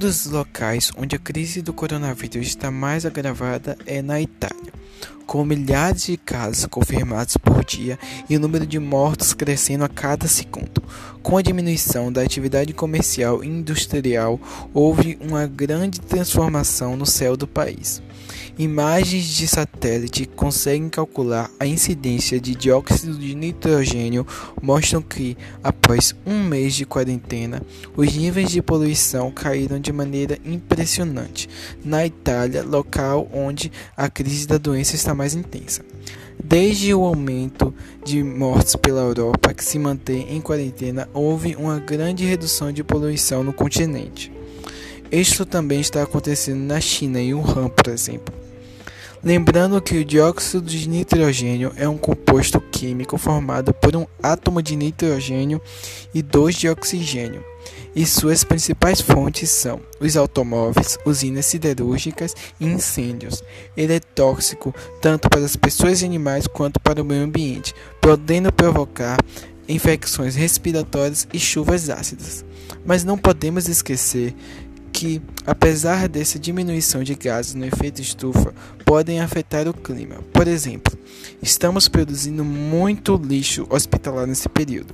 dos locais onde a crise do coronavírus está mais agravada é na Itália, com milhares de casos confirmados por dia e o número de mortos crescendo a cada segundo. Com a diminuição da atividade comercial e industrial, houve uma grande transformação no céu do país. Imagens de satélite conseguem calcular a incidência de dióxido de nitrogênio, mostram que, após um mês de quarentena, os níveis de poluição caíram de maneira impressionante na Itália, local onde a crise da doença está mais intensa. Desde o aumento de mortes pela Europa, que se mantém em quarentena, houve uma grande redução de poluição no continente. Isto também está acontecendo na China, em Wuhan, por exemplo. Lembrando que o dióxido de nitrogênio é um composto químico formado por um átomo de nitrogênio e dois de oxigênio, e suas principais fontes são os automóveis, usinas siderúrgicas e incêndios. Ele é tóxico tanto para as pessoas e animais quanto para o meio ambiente, podendo provocar infecções respiratórias e chuvas ácidas. Mas não podemos esquecer que, apesar dessa diminuição de gases no efeito estufa, podem afetar o clima. Por exemplo, estamos produzindo muito lixo hospitalar nesse período,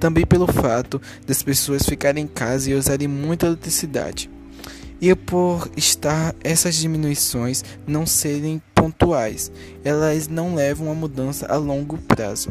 também pelo fato das pessoas ficarem em casa e usarem muita eletricidade, e por estar essas diminuições não serem pontuais, elas não levam a mudança a longo prazo.